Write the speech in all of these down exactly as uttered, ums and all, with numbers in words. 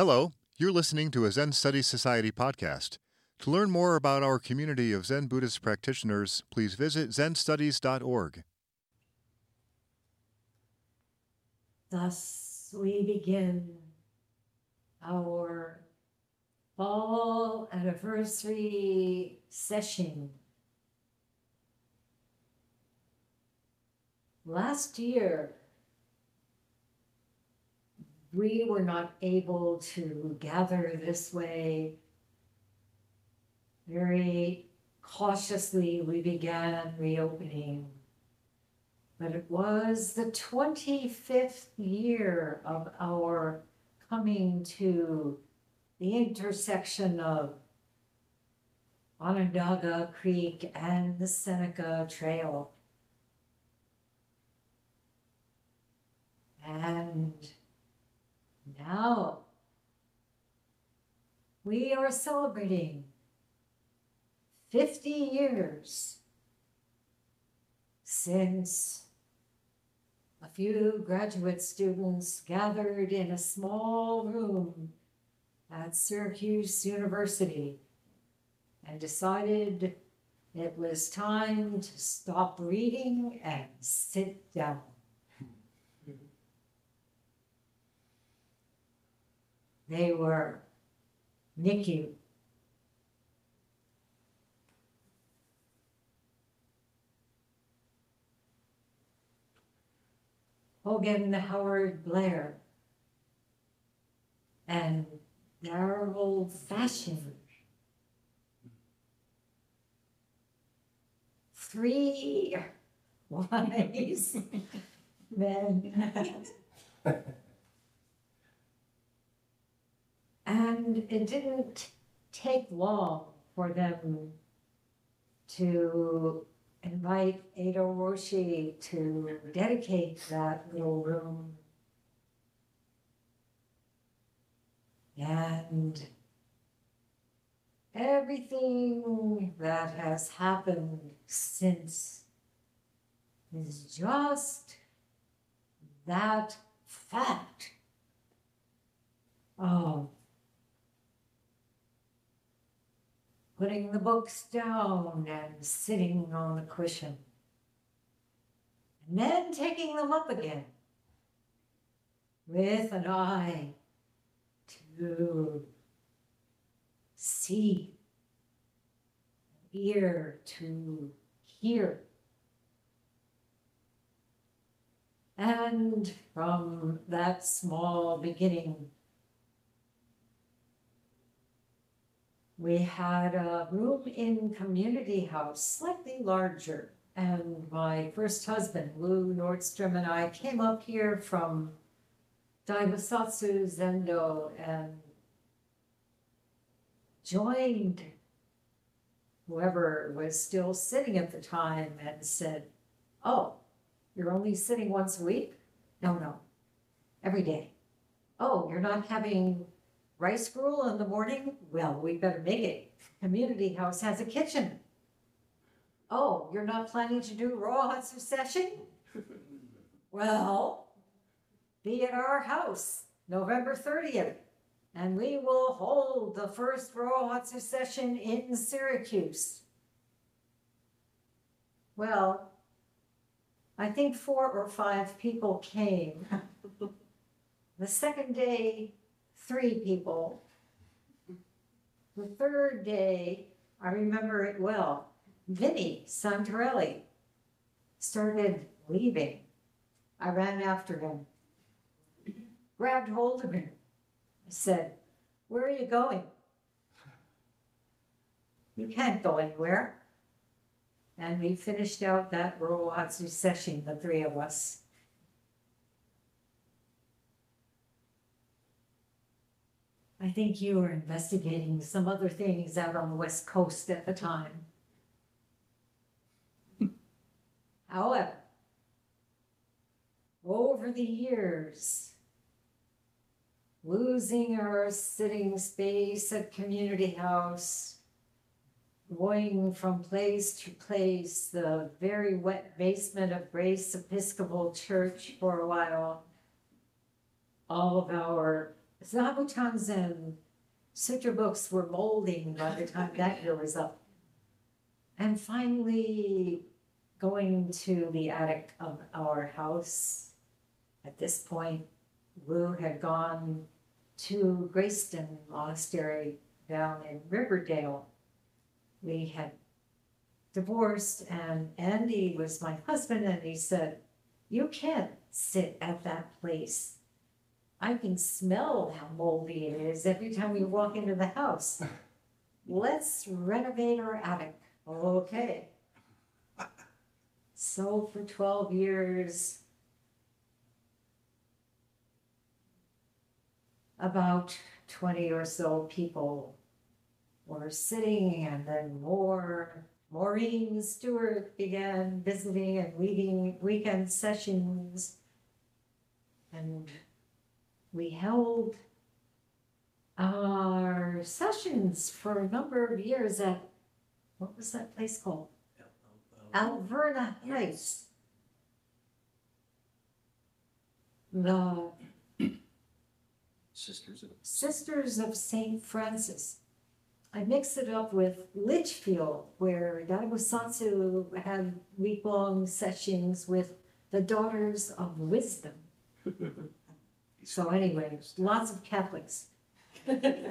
Hello, you're listening to a Zen Studies Society podcast. To learn more about our community of Zen Buddhist practitioners, please visit zen studies dot org. Thus we begin our fall anniversary session. Last year, we were not able to gather this way. Very cautiously, we began reopening. But it was the twenty-fifth year of our coming to the intersection of Onondaga Creek and the Seneca Trail. And now we are celebrating fifty years since a few graduate students gathered in a small room at Syracuse University and decided it was time to stop reading and sit down. They were Nicky, Hogan, Howard Blair, and Darryl Fashion. Three wise men. And it didn't take long for them to invite Eido Roshi to dedicate that little room. And everything that has happened since is just that fact. Oh. Putting the books down and sitting on the cushion, and then taking them up again with an eye to see, an ear to hear. And from that small beginning, we had a room in community house, slightly larger. And my first husband, Lou Nordstrom, and I came up here from Dai Bosatsu Zendo and joined whoever was still sitting at the time and said, oh, you're only sitting once a week? No, no, every day. Oh, you're not having rice gruel in the morning? Well, we better make it. Community house has a kitchen. Oh, you're not planning to do Rohatsu Session? Well, be at our house November thirtieth, and we will hold the first Rohatsu Session in Syracuse. Well, I think four or five people came. The second day, three people. The third day, I remember it well, Vinnie Santarelli started leaving. I ran after him, grabbed hold of him. I said, where are you going? You can't go anywhere. And we finished out that Rohatsu Session, the three of us. I think you were investigating some other things out on the West Coast at the time. However, over the years, losing our sitting space at community house, going from place to place, the very wet basement of Grace Episcopal Church for a while, all of our Slavutons and sutra books were molding by the time that year was up. And finally, going to the attic of our house. At this point, Wu had gone to Greyston Monastery down in Riverdale. We had divorced, and Andy was my husband, and he said, "You can't sit at that place. I can smell how moldy it is every time we walk into the house. Let's renovate our attic." Okay. So for twelve years, about twenty or so people were sitting, and then more. Maureen Stewart began visiting and leading weekend sessions, and we held our sessions for a number of years at, what was that place called? Al Al Al Alverna Place. The Sisters of Sisters of Saint Francis. I mixed it up with Litchfield, where Dai Bosatsu had week-long sessions with the Daughters of Wisdom. So anyway, lots of Catholics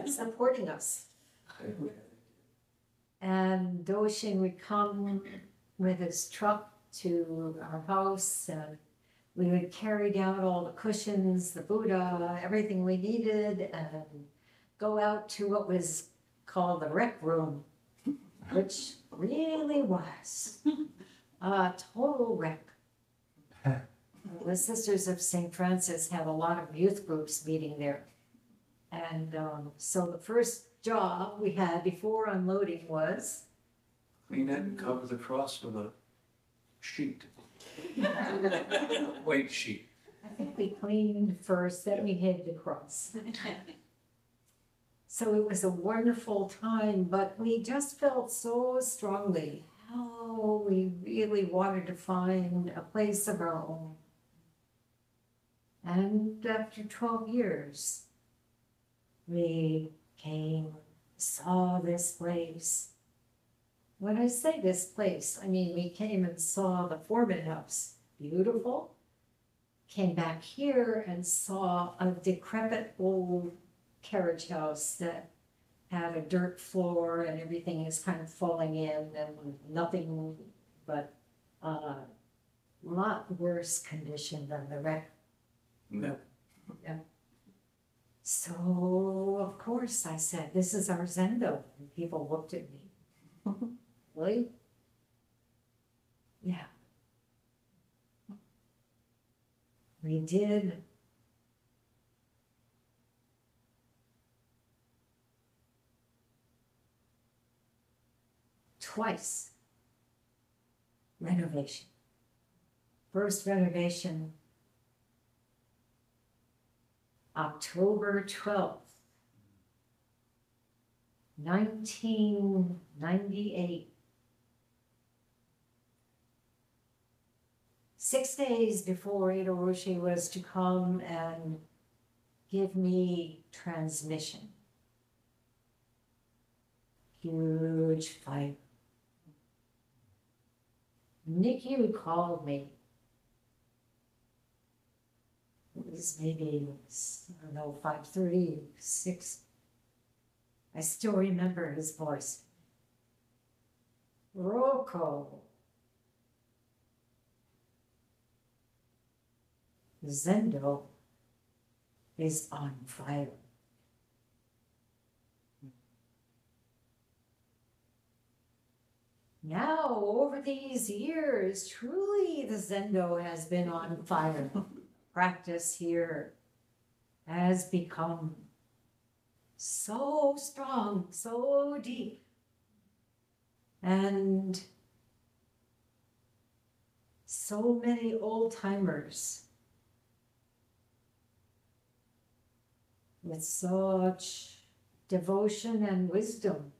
supporting us. And Doshin would come with his truck to our house, and we would carry down all the cushions, the Buddha, everything we needed, and go out to what was called the rec room, which really was a total wreck. The Sisters of Saint Francis had a lot of youth groups meeting there. And um, so the first job we had before unloading was... clean it and cover the cross with a sheet. White sheet. I think we cleaned first, then we hid the cross. So it was a wonderful time, but we just felt so strongly how we really wanted to find a place of our own. And after twelve years, we came, saw this place. When I say this place, I mean we came and saw the Foreman house, beautiful. Came back here and saw a decrepit old carriage house that had a dirt floor and everything is kind of falling in and nothing but a uh, lot worse condition than the wreck. No. Yeah. So, of course, I said, "This is our Zendo." And people looked at me. Really? Yeah. We did twice renovation. First renovation, October twelfth, nineteen ninety-eight. Six days before Eido Roshi was to come and give me transmission. Huge fight. Nicky called me. It was maybe, I don't know, five thirty, six. I still remember his voice. "Roko. Zendo is on fire." Now, over these years, truly the Zendo has been on fire. Practice here has become so strong, so deep. And so many old-timers with such devotion and wisdom.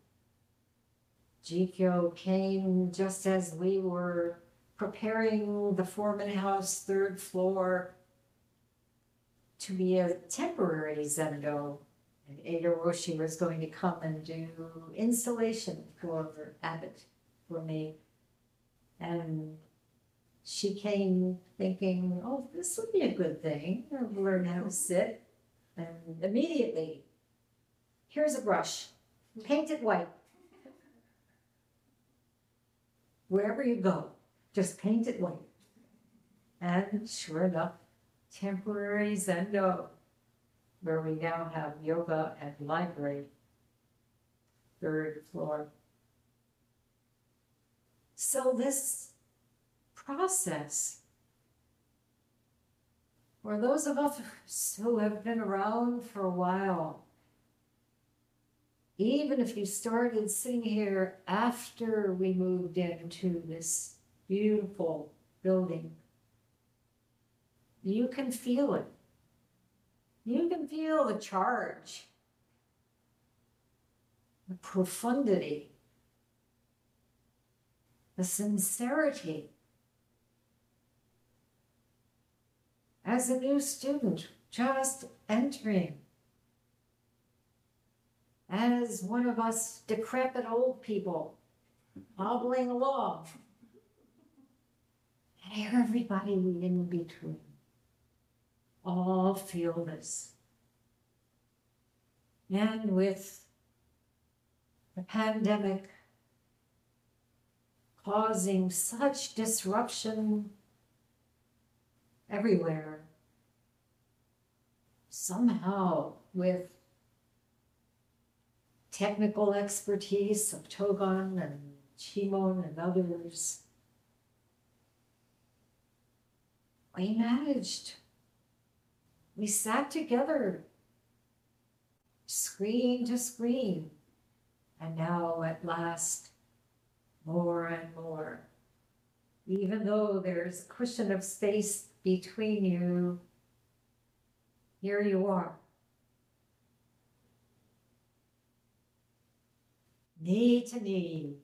Jikyo came just as we were preparing the Foreman house third floor. to be a temporary Zendo. And Ada Roshi was going to come and do installation for Abbott, for me. And she came thinking, oh, this would be a good thing. I'll learn how to sit. And immediately, here's a brush. Paint it white. Wherever you go, just paint it white. And sure enough, temporary Zendo, where we now have yoga and library, third floor. So this process, for those of us who have been around for a while, even if you started sitting here after we moved into this beautiful building, you can feel it. You can feel the charge, the profundity, the sincerity. As a new student, just entering, as one of us decrepit old people hobbling along, and everybody in between, all feel this. And with the pandemic causing such disruption everywhere, somehow with technical expertise of Togon and Chimon and others, we managed. We sat together, screen to screen, and now at last, more and more. Even though there's a cushion of space between you, here you are. Knee to knee,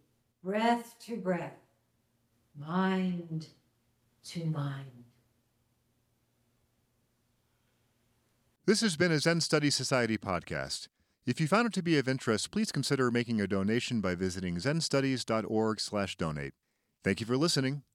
breath to breath, mind to mind. This has been a Zen Studies Society podcast. If you found it to be of interest, please consider making a donation by visiting zen studies dot org slash donate. Thank you for listening.